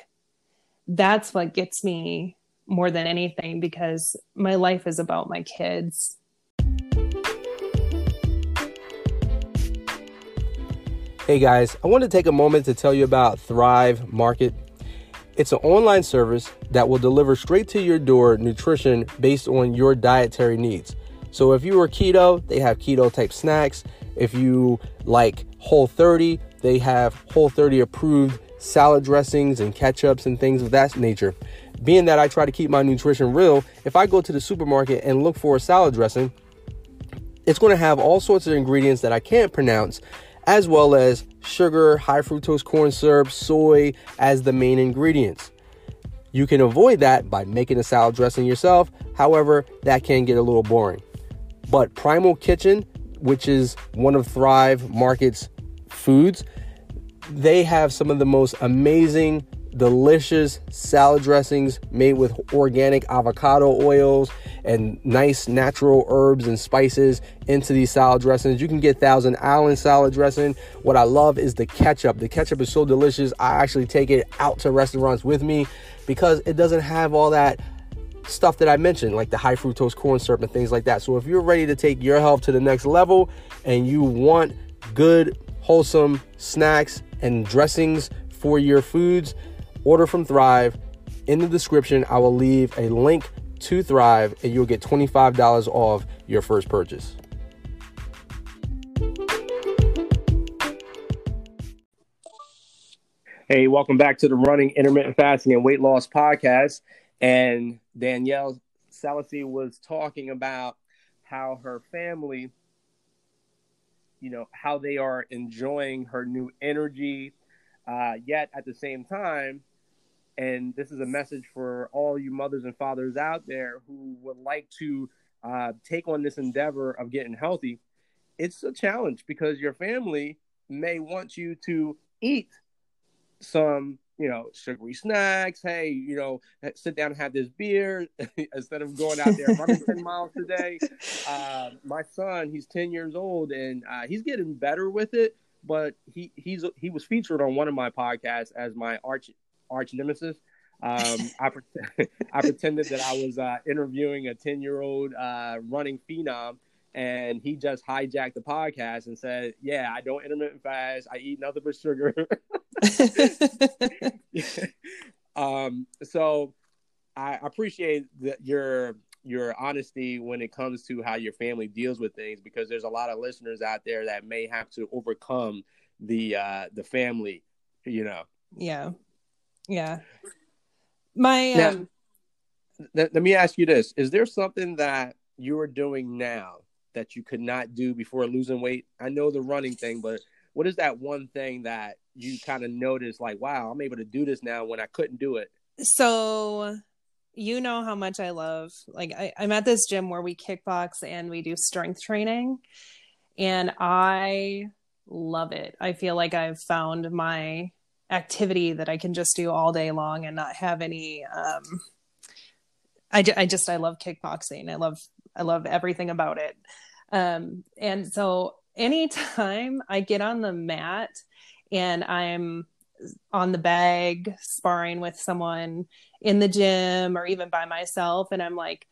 that's what gets me more than anything, because my life is about my kids. Hey guys, I want to take a moment to tell you about Thrive Market. It's an online service that will deliver straight to your door nutrition based on your dietary needs. So if you are keto, they have keto type snacks. If you like Whole thirty, they have Whole thirty approved salad dressings and ketchups and things of that nature. Being that I try to keep my nutrition real, if I go to the supermarket and look for a salad dressing, it's going to have all sorts of ingredients that I can't pronounce, as well as sugar, high fructose corn syrup, soy as the main ingredients. You can avoid that by making a salad dressing yourself. However, that can get a little boring. But Primal Kitchen, which is one of Thrive Market's foods, they have some of the most amazing, delicious salad dressings made with organic avocado oils and nice natural herbs and spices into these salad dressings. You can get Thousand Island salad dressing. What I love is the ketchup. The ketchup is so delicious. I actually take it out to restaurants with me because it doesn't have all that stuff that I mentioned, like the high fructose corn syrup and things like that. So if you're ready to take your health to the next level and you want good, wholesome snacks and dressings for your foods, order from Thrive. In the description, I will leave a link to Thrive and you'll get twenty-five dollars off your first purchase. Hey, welcome back to the Running, Intermittent Fasting, and Weight Loss Podcast. And Danielle Salicy was talking about how her family, you know, how they are enjoying her new energy, uh, yet at the same time, and this is a message for all you mothers and fathers out there who would like to uh, take on this endeavor of getting healthy. It's a challenge because your family may want you to eat some, you know, sugary snacks. Hey, you know, sit down and have this beer instead of going out there running ten miles today. Uh, my son, he's ten years old and uh, he's getting better with it. But he he's he was featured on one of my podcasts as my arch arch nemesis. Um, I pre- I pretended that I was uh, interviewing a ten year old uh, running phenom, and he just hijacked the podcast and said, "Yeah, I don't intermittent fast. I eat nothing but sugar." yeah. Um. So I appreciate the, your your honesty when it comes to how your family deals with things, because there's a lot of listeners out there that may have to overcome the, uh, the family, you know? Yeah. Yeah. My, now, um, th- let me ask you this. Is there something that you are doing now that you could not do before losing weight? I know the running thing, but what is that one thing that you kind of noticed, like, wow, I'm able to do this now when I couldn't do it? So, you know how much I love, like I, I'm at this gym where we kickbox and we do strength training, and I love it. I feel like I've found my activity that I can just do all day long and not have any, um, I, I just, I love kickboxing. I love, I love everything about it. Um, and so anytime I get on the mat and I'm on the bag sparring with someone in the gym or even by myself, and I'm like,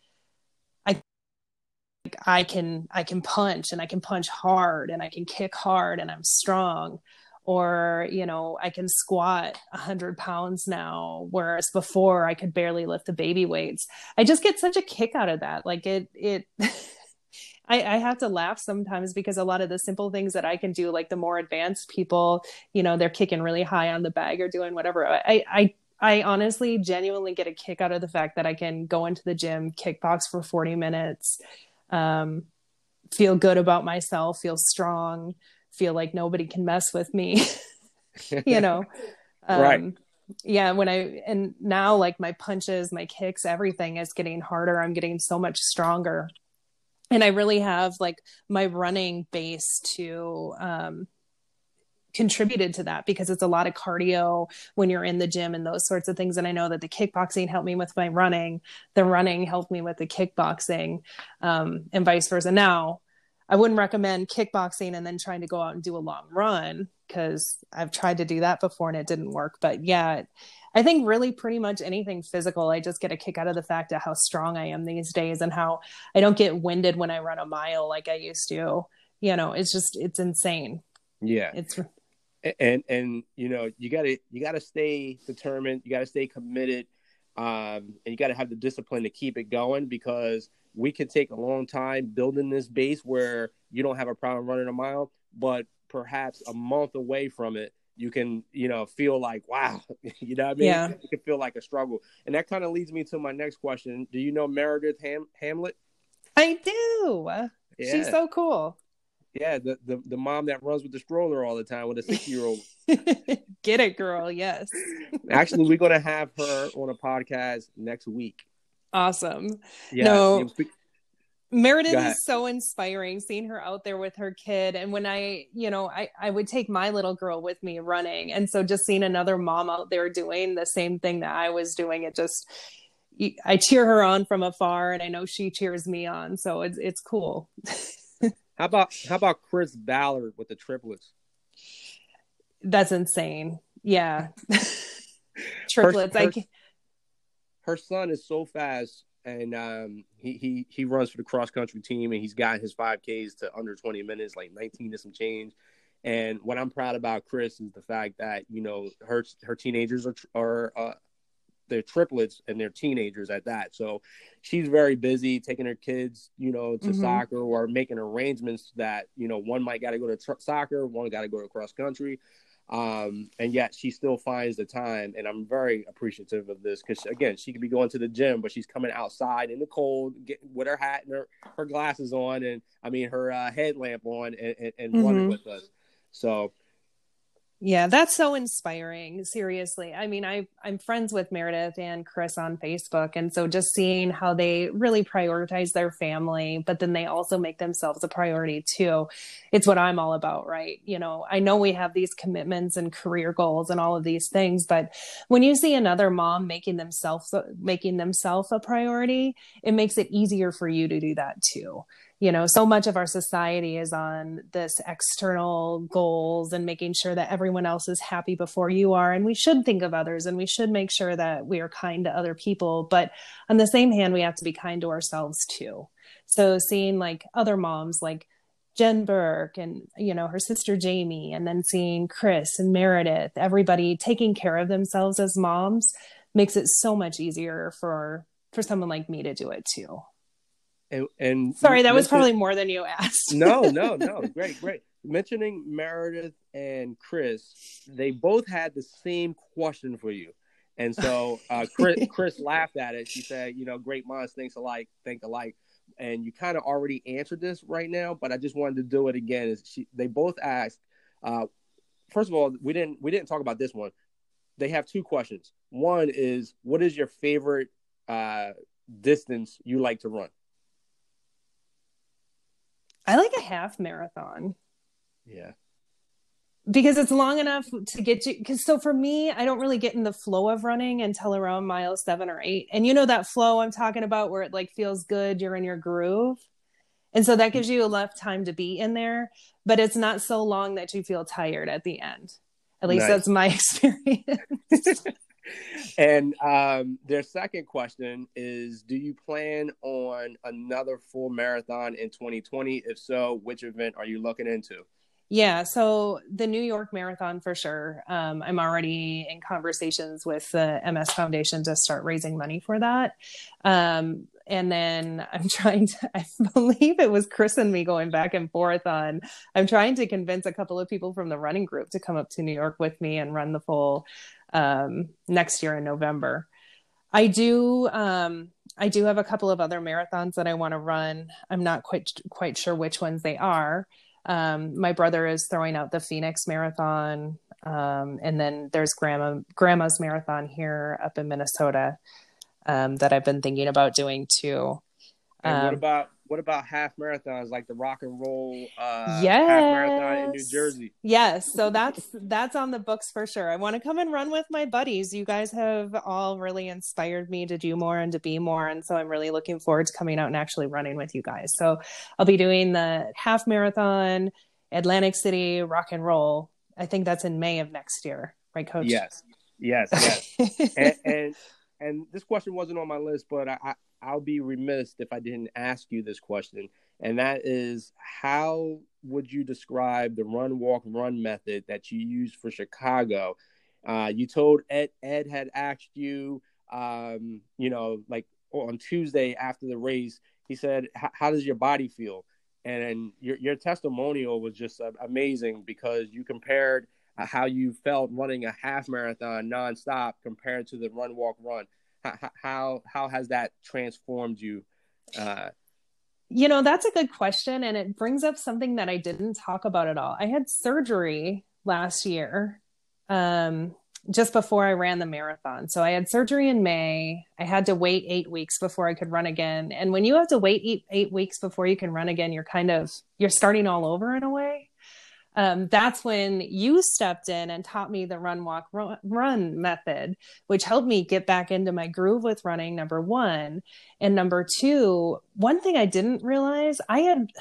I I can I can punch and I can punch hard and I can kick hard and I'm strong, or you know, I can squat one hundred pounds now, whereas before I could barely lift the baby weights. I just get such a kick out of that. Like it it I, I have to laugh sometimes because a lot of the simple things that I can do, like the more advanced people, you know, they're kicking really high on the bag or doing whatever. I, I, I honestly genuinely get a kick out of the fact that I can go into the gym, kickbox for forty minutes, um, feel good about myself, feel strong, feel like nobody can mess with me, you know? Um, right. Yeah. When I, and now like my punches, my kicks, everything is getting harder. I'm getting so much stronger. And I really have like my running base to, um, contributed to that, because it's a lot of cardio when you're in the gym and those sorts of things. And I know that the kickboxing helped me with my running, the running helped me with the kickboxing, um, and vice versa. Now, I wouldn't recommend kickboxing and then trying to go out and do a long run, because I've tried to do that before and it didn't work. But yeah, I think really pretty much anything physical, I just get a kick out of the fact of how strong I am these days and how I don't get winded when I run a mile like I used to. You know, it's just, it's insane. Yeah. It's and and you know, you gotta you gotta stay determined, you gotta stay committed, um, and you gotta have the discipline to keep it going, because we can take a long time building this base where you don't have a problem running a mile, but perhaps a month away from it, you can, you know, feel like, wow, you know what I mean? Yeah. It can feel like a struggle. And that kind of leads me to my next question. Do you know Meredith Ham- Hamlet? I do. Yeah. She's so cool. Yeah, the, the, the mom that runs with the stroller all the time with a sixty-year-old. Get it, girl. Yes. Actually, we're going to have her on a podcast next week. Awesome. Yeah, no, Meredith is so inspiring, seeing her out there with her kid. And when I, you know, I, I would take my little girl with me running. And so just seeing another mom out there doing the same thing that I was doing, it just, I cheer her on from afar, and I know she cheers me on. So it's, it's cool. How about how about Chris Ballard with the triplets? That's insane. Yeah. Triplets. Her, her, I can't... her son is so fast, and um, he, he, he runs for the cross-country team, and he's got his five Ks to under twenty minutes, like nineteen to some change. And what I'm proud about Chris is the fact that, you know, her her teenagers are, are uh, they're triplets, and they're teenagers at that. So she's very busy taking her kids, you know, to mm-hmm. soccer, or making arrangements that, you know, one might got to go to tr- soccer, one got to go to cross country. Um, and yet she still finds the time. And I'm very appreciative of this, because again, she could be going to the gym, but she's coming outside in the cold, getting, with her hat and her, her glasses on. And I mean, her uh, headlamp on, and, and, and mm-hmm. running with us. So yeah, that's so inspiring. Seriously. I mean, I, I'm friends with Meredith and Chris on Facebook. And so just seeing how they really prioritize their family, but then they also make themselves a priority too. It's what I'm all about, right? You know, I know we have these commitments and career goals and all of these things, but when you see another mom making themselves, making themselves a priority, it makes it easier for you to do that too. You know, so much of our society is on this external goals and making sure that everyone else is happy before you are. And we should think of others, and we should make sure that we are kind to other people. But on the same hand, we have to be kind to ourselves too. So seeing like other moms like Jen Burke and, you know, her sister Jamie, and then seeing Chris and Meredith, everybody taking care of themselves as moms, makes it so much easier for, for someone like me to do it too. And, and sorry, that was probably more than you asked. no, no, no. Great, great. Mentioning Meredith and Chris, they both had the same question for you. And so uh, Chris, Chris laughed at it. She said, you know, great minds think alike, think alike. And you kind of already answered this right now, but I just wanted to do it again. Is she, they both asked, uh, first of all, we didn't, we didn't talk about this one. They have two questions. One is, what is your favorite uh, distance you like to run? I like a half marathon. Yeah. Because it's long enough to get you. Because so for me, I don't really get in the flow of running until around mile seven or eight. And you know that flow I'm talking about where it like feels good. You're in your groove. And so that gives you enough time to be in there. But it's not so long that you feel tired at the end. At least nice. That's my experience. And um, their second question is, do you plan on another full marathon in twenty twenty? If so, which event are you looking into? Yeah, so the New York Marathon for sure. Um, I'm already in conversations with the M S Foundation to start raising money for that. Um, and then I'm trying to, I believe it was Chris and me going back and forth on, I'm trying to convince a couple of people from the running group to come up to New York with me and run the full um, next year in November. I do, um, I do have a couple of other marathons that I want to run. I'm not quite, quite sure which ones they are. Um, my brother is throwing out the Phoenix Marathon. Um, and then there's grandma, grandma's marathon here up in Minnesota, um, that I've been thinking about doing too. Um, and what about, what about half marathons, like the rock and roll, uh, yes. half marathon in New Jersey? Yes. So that's, that's on the books for sure. I want to come and run with my buddies. You guys have all really inspired me to do more and to be more. And so I'm really looking forward to coming out and actually running with you guys. So I'll be doing the half marathon, Atlantic City Rock and Roll. I think that's in May of next year. Right, Coach? Yes. Yes. yes. and, and, and this question wasn't on my list, but I, I I'll be remiss if I didn't ask you this question. And that is, how would you describe the run, walk, run method that you used for Chicago? Uh, you told Ed, Ed had asked you, um, you know, like on Tuesday after the race, he said, how does your body feel? And your, your testimonial was just amazing, because you compared how you felt running a half marathon nonstop compared to the run, walk, run. How, how, how has that transformed you? Uh, You know, that's a good question. And it brings up something that I didn't talk about at all. I had surgery last year, um, just before I ran the marathon. So I had surgery in May. I had to wait eight weeks before I could run again. And when you have to wait eight, eight weeks before you can run again, you're kind of, you're starting all over in a way. Um, that's when you stepped in and taught me the run, walk, run, run method, which helped me get back into my groove with running, number one. And number two, one thing I didn't realize, I had,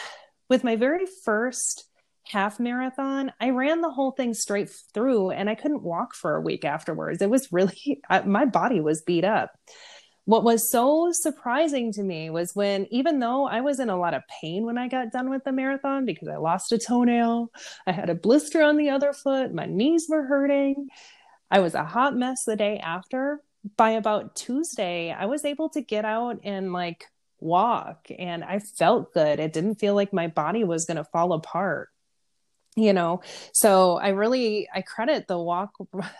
with my very first half marathon, I ran the whole thing straight through and I couldn't walk for a week afterwards. It was really, I, my body was beat up. What was so surprising to me was when, even though I was in a lot of pain when I got done with the marathon, because I lost a toenail, I had a blister on the other foot, my knees were hurting, I was a hot mess the day after, by about Tuesday, I was able to get out and like walk and I felt good. It didn't feel like my body was going to fall apart. You know, so I really, I credit the walk,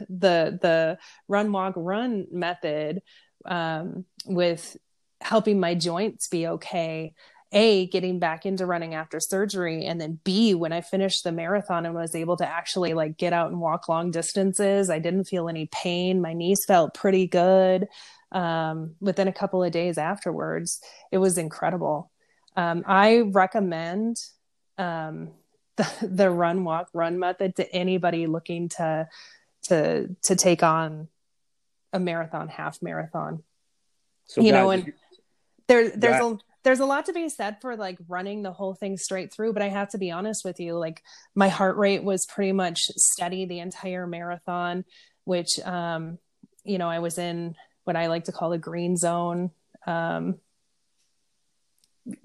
the, the run, walk, run method, um, with helping my joints be okay, A, getting back into running after surgery. And then B, when I finished the marathon and was able to actually like get out and walk long distances, I didn't feel any pain. My knees felt pretty good. Um, within a couple of days afterwards, it was incredible. Um, I recommend, um, The, the run, walk, run method to anybody looking to, to, to take on a marathon, half marathon, so you guys, know, and there, there's a, there's a lot to be said for like running the whole thing straight through, but I have to be honest with you. Like my heart rate was pretty much steady the entire marathon, which, um, you know, I was in what I like to call the green zone, um,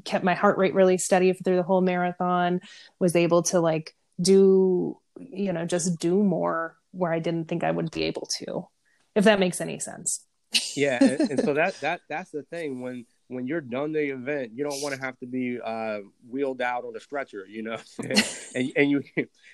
kept my heart rate really steady through the whole marathon, was able to like do, you know, just do more where I didn't think I would be able to, if that makes any sense. Yeah. And, and so that, that, that's the thing. When, when you're done the event, you don't want to have to be uh, wheeled out on a stretcher, you know, and, and you,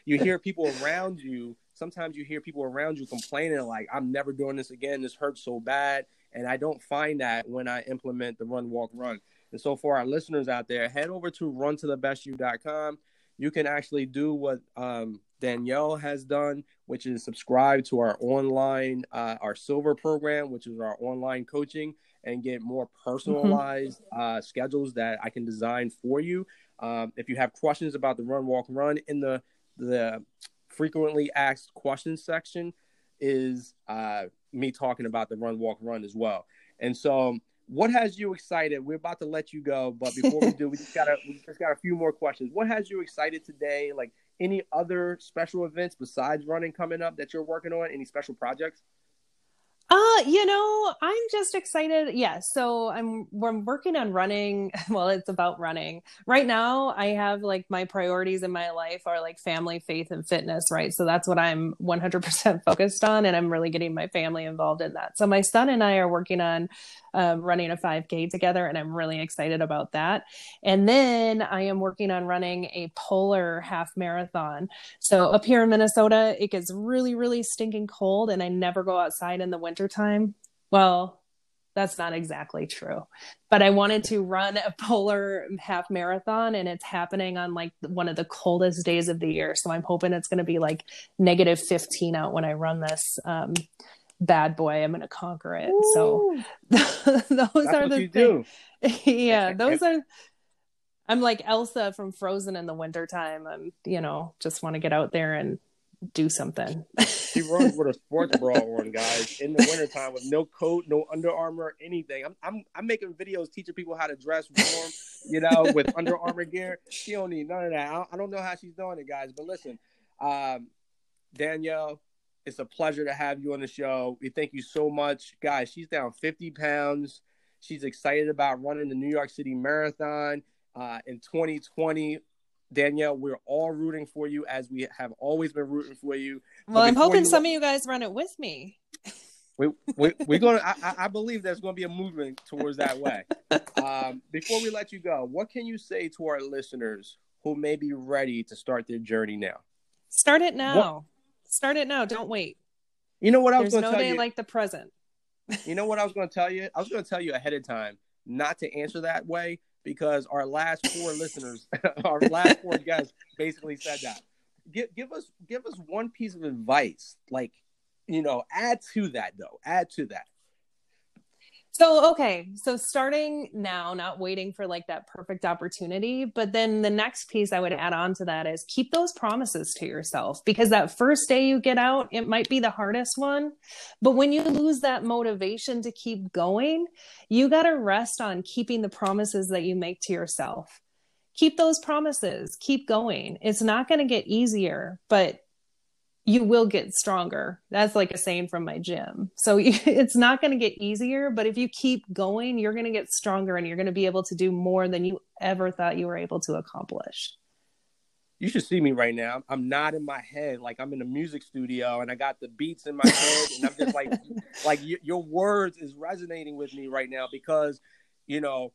you hear people around you. Sometimes you hear people around you complaining, like, I'm never doing this again. This hurts so bad. And I don't find that when I implement the run, walk, run. And so for our listeners out there, head over to run to the best you dot com. You can actually do what um, Danielle has done, which is subscribe to our online, uh, our silver program, which is our online coaching, and get more personalized mm-hmm. uh, schedules that I can design for you. Um, if you have questions about the run, walk, run, in the the frequently asked questions section is uh, me talking about the run, walk, run as well. And so... what has you excited? We're about to let you go, but before we do, we just got a, we just got a few more questions. What has you excited today? Like any other special events besides running coming up that you're working on? Any special projects? Uh, you know, I'm just excited. Yeah. So I'm, I'm working on running. Well, it's about running right now. I have like my priorities in my life are like family, faith, and fitness. Right. So that's what I'm one hundred percent focused on. And I'm really getting my family involved in that. So my son and I are working on um, running a five K together. And I'm really excited about that. And then I am working on running a polar half marathon. So up here in Minnesota, it gets really, really stinking cold. And I never go outside in the winter. Time. Well, that's not exactly true, but I wanted to run a polar half marathon and it's happening on like one of the coldest days of the year. So I'm hoping it's going to be like negative fifteen out when I run this um, bad boy. I'm going to conquer it. Ooh. So those that's are what the you do. Yeah, those are, I'm like Elsa from Frozen in the wintertime. I'm, you know, just want to get out there and do something. She runs with a sports bra on, guys, in the wintertime with no coat, no Under Armour, anything. I'm, I'm, I'm making videos teaching people how to dress warm, you know, with Under Armour gear. She don't need none of that. I don't know how she's doing it, guys, but listen, um, Danielle, it's a pleasure to have you on the show. We thank you so much, guys. She's down fifty pounds. She's excited about running the New York City Marathon uh, in twenty twenty. Danielle, we're all rooting for you as we have always been rooting for you. Well, I'm hoping some of you guys run it with me. We, we, we're going to, I believe there's going to be a movement towards that way. Um, before we let you go, what can you say to our listeners who may be ready to start their journey now? Start it now. What? Start it now. Don't wait. You know what I was going to tell you? There's no day like the present. You know what I was going to tell you? I was going to tell you ahead of time not to answer that way, because our last four listeners, our last four guys basically said that. Give, give us give us one piece of advice, like, you know, add to that though, add to that. So, okay. So starting now, not waiting for like that perfect opportunity, but then the next piece I would add on to that is keep those promises to yourself, because that first day you get out, it might be the hardest one, but when you lose that motivation to keep going, you got to rest on keeping the promises that you make to yourself. Keep those promises, keep going. It's not going to get easier, but you will get stronger. That's like a saying from my gym. So it's not going to get easier, but if you keep going, you're going to get stronger and you're going to be able to do more than you ever thought you were able to accomplish. You should see me right now. I'm nodding my head like I'm in a music studio and I got the beats in my head and I'm just like, like y- your words is resonating with me right now because, you know,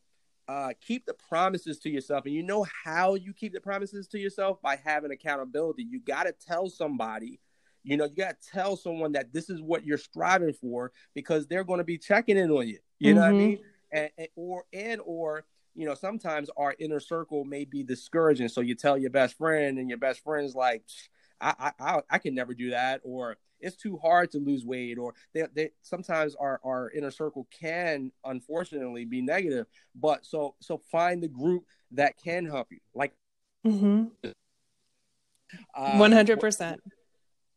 uh, keep the promises to yourself. And you know how you keep the promises to yourself? By having accountability. You got to tell somebody. You know, you got to tell someone that this is what you're striving for because they're going to be checking in on you. You mm-hmm. know what I mean? And, and or and or, you know, sometimes our inner circle may be discouraging. So you tell your best friend and your best friend's like, I I, I can never do that. Or it's too hard to lose weight. Or they, they sometimes our, our inner circle can, unfortunately, be negative. But so so find the group that can help you. Like mm-hmm. uh, one hundred percent.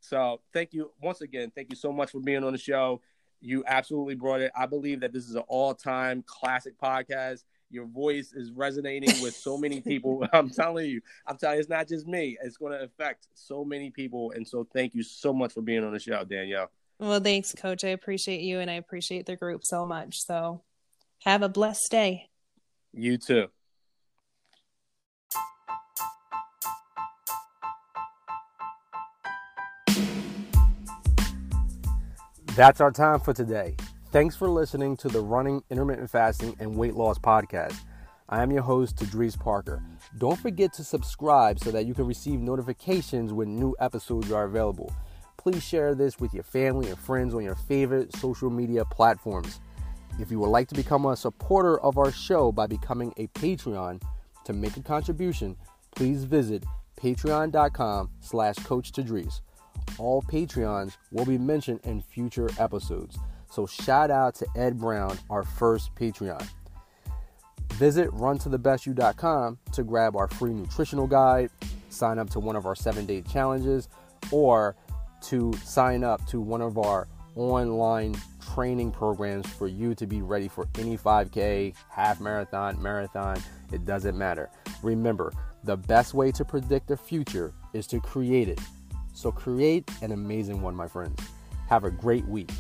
So thank you once again. Thank you so much for being on the show. You absolutely brought it. I believe that this is an all-time classic podcast. Your voice is resonating with so many people. I'm telling you, I'm telling you, it's not just me. It's going to affect so many people. And so thank you so much for being on the show, Danielle. Well, thanks, Coach. I appreciate you and I appreciate the group so much. So have a blessed day. You too. That's our time for today. Thanks for listening to the Running, Intermittent Fasting, and Weight Loss Podcast. I am your host, Tadreese Parker. Don't forget to subscribe so that you can receive notifications when new episodes are available. Please share this with your family and friends on your favorite social media platforms. If you would like to become a supporter of our show by becoming a Patreon, to make a contribution, please visit patreon.com slash Coach Tadreese. All Patreons will be mentioned in future episodes. So shout out to Ed Brown, our first Patreon. Visit run to the best you dot com to grab our free nutritional guide, sign up to one of our seven-day challenges, or to sign up to one of our online training programs for you to be ready for any five K, half marathon, marathon. It doesn't matter. Remember, the best way to predict the future is to create it. So create an amazing one, my friends. Have a great week.